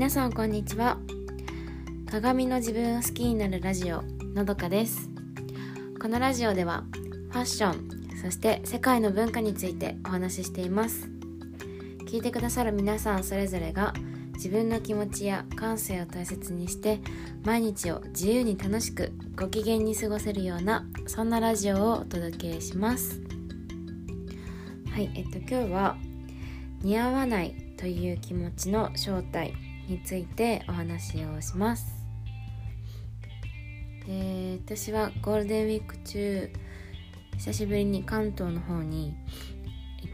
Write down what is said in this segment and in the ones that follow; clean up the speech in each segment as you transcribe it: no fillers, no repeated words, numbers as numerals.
皆さんこんにちは。鏡の自分を好きになるラジオ、のどかです。このラジオではファッション、そして世界の文化についてお話ししています。聞いてくださる皆さんそれぞれが自分の気持ちや感性を大切にして毎日を自由に楽しくご機嫌に過ごせるような、そんなラジオをお届けします。はい、今日は似合わないという気持ちの正体についてお話をします。私はゴールデンウィーク中、久しぶりに関東の方に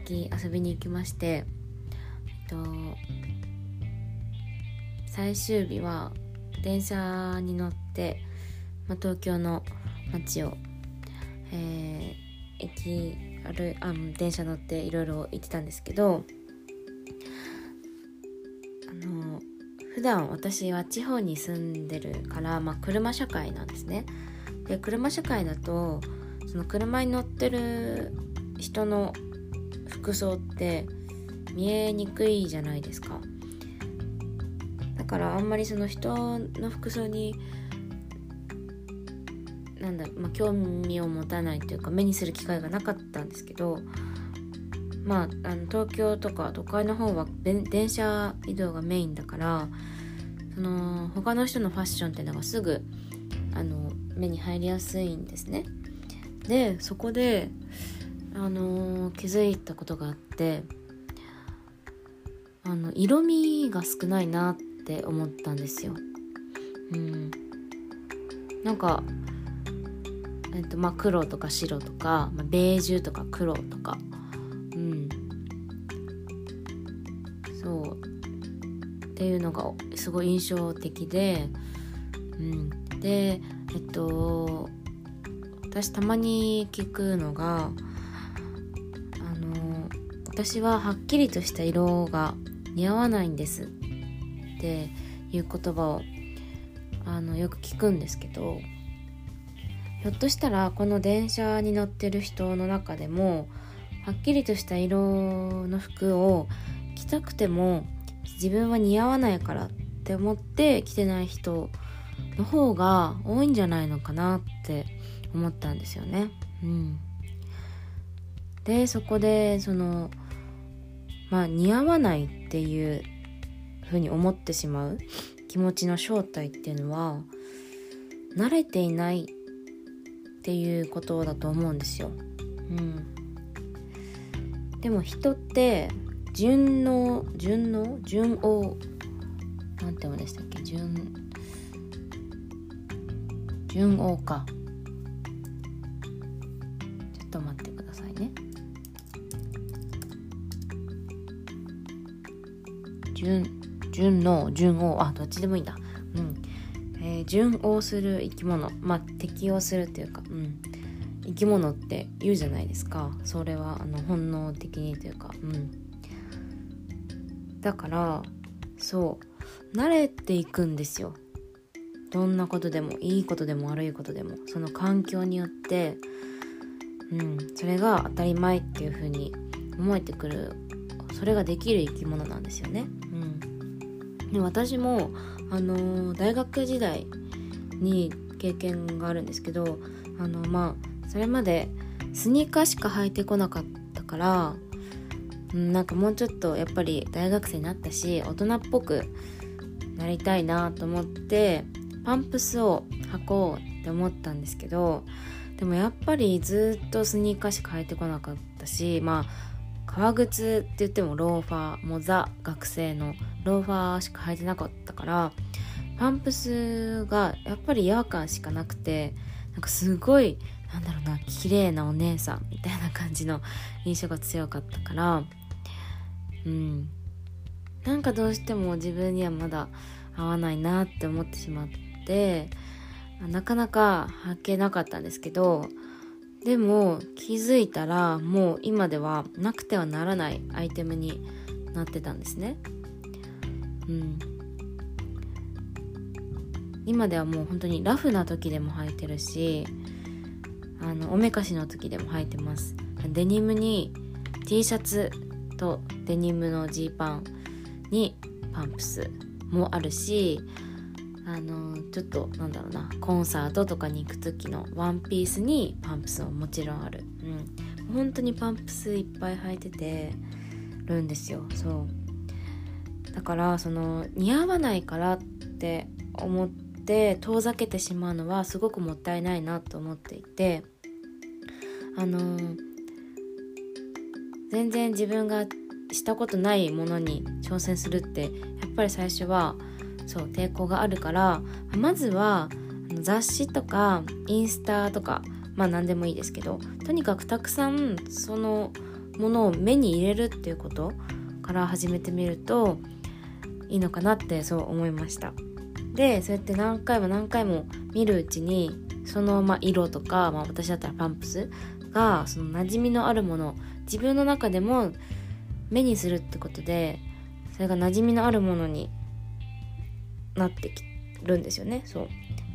遊びに行きまして、最終日は電車に乗って、東京の街を、電車乗っていろいろ行ってたんですけど、普段私は地方に住んでるから、車社会なんですね。で、車社会だとその車に乗ってる人の服装って見えにくいじゃないですか。だからあんまりその人の服装に興味を持たないというか、目にする機会がなかったんですけど、東京とか都会の方は電車移動がメインだから、その他の人のファッションっていうのがすぐ目に入りやすいんですね。で、そこで気づいたことがあって、色味が少ないなって思ったんですよ。黒とか白とか、ベージュとか黒とか、っていうのがすごい印象的で、で、私たまに聞くのが、私ははっきりとした色が似合わないんですっていう言葉をよく聞くんですけど、ひょっとしたらこの電車に乗ってる人の中でもはっきりとした色の服を着たくても自分は似合わないからって思って着てない人の方が多いんじゃないのかなって思ったんですよね。で、そこで似合わないっていう風に思ってしまう気持ちの正体っていうのは、慣れていないっていうことだと思うんですよ。でも人って順応か。ちょっと待ってくださいね。順応、どっちでもいいんだ。順応する生き物、適応するというか、生き物って言うじゃないですか。それは本能的にというか、だから慣れていくんですよ。どんなことでも、いいことでも悪いことでも、その環境によって、それが当たり前っていう風に思えてくる、それができる生き物なんですよね。で、私も大学時代に経験があるんですけど、それまでスニーカーしか履いてこなかったから、もうちょっとやっぱり大学生になったし大人っぽくなりたいなと思ってパンプスを履こうって思ったんですけど、でもやっぱりずっとスニーカーしか履いてこなかったし、革靴って言ってもローファー、ザ学生のローファーしか履いてなかったから、パンプスがやっぱり違和感しかなくて、すごい綺麗なお姉さんみたいな感じの印象が強かったから、どうしても自分にはまだ合わないなって思ってしまって、なかなか履けなかったんですけど、でも気づいたらもう今ではなくてはならないアイテムになってたんですね。今ではもう本当にラフな時でも履いてるし、おめかしの時でも履いてます。デニムに T シャツとデニムのジーパンにパンプスもあるし、ちょっとなんだろうな、コンサートとかに行く時のワンピースにパンプスももちろんある。本当にパンプスいっぱい履いててるんですよ。そうだから、その似合わないからって思って遠ざけてしまうのはすごくもったいないなと思っていて、全然自分がしたことないものに挑戦するってやっぱり最初は抵抗があるから、まずは雑誌とかインスタとか、何でもいいですけど、とにかくたくさんそのものを目に入れるっていうことから始めてみるといいのかなって思いました。で、そうやって何回も何回も見るうちに、その色とか、私だったらパンプスがその馴染みのあるもの、自分の中でも目にするってことで、それが馴染みのあるものになってきるんですよね。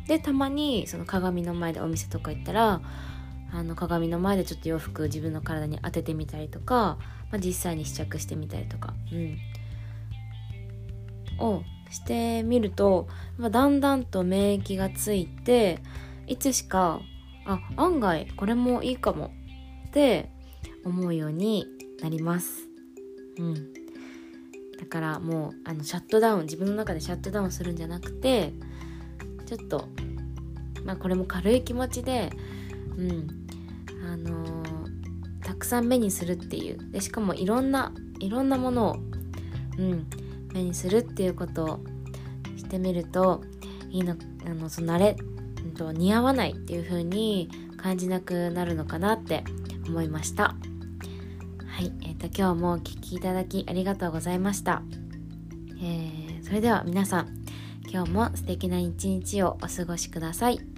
で、たまにその鏡の前でお店とか行ったら、鏡の前でちょっと洋服自分の体に当ててみたりとか、実際に試着してみたりとか、をしてみると、だんだんと免疫がついて、いつしか案外これもいいかもって思うようになります。だからもうシャットダウン、自分の中でシャットダウンするんじゃなくて、ちょっと、これも軽い気持ちで、たくさん目にするっていう、でしかもいろんなものを、目にするっていうことをしてみるといいの、慣れ、似合わないっていう風に感じなくなるのかなって思いました。今日もお聞きいただきありがとうございました。それでは皆さん、今日も素敵な一日をお過ごしください。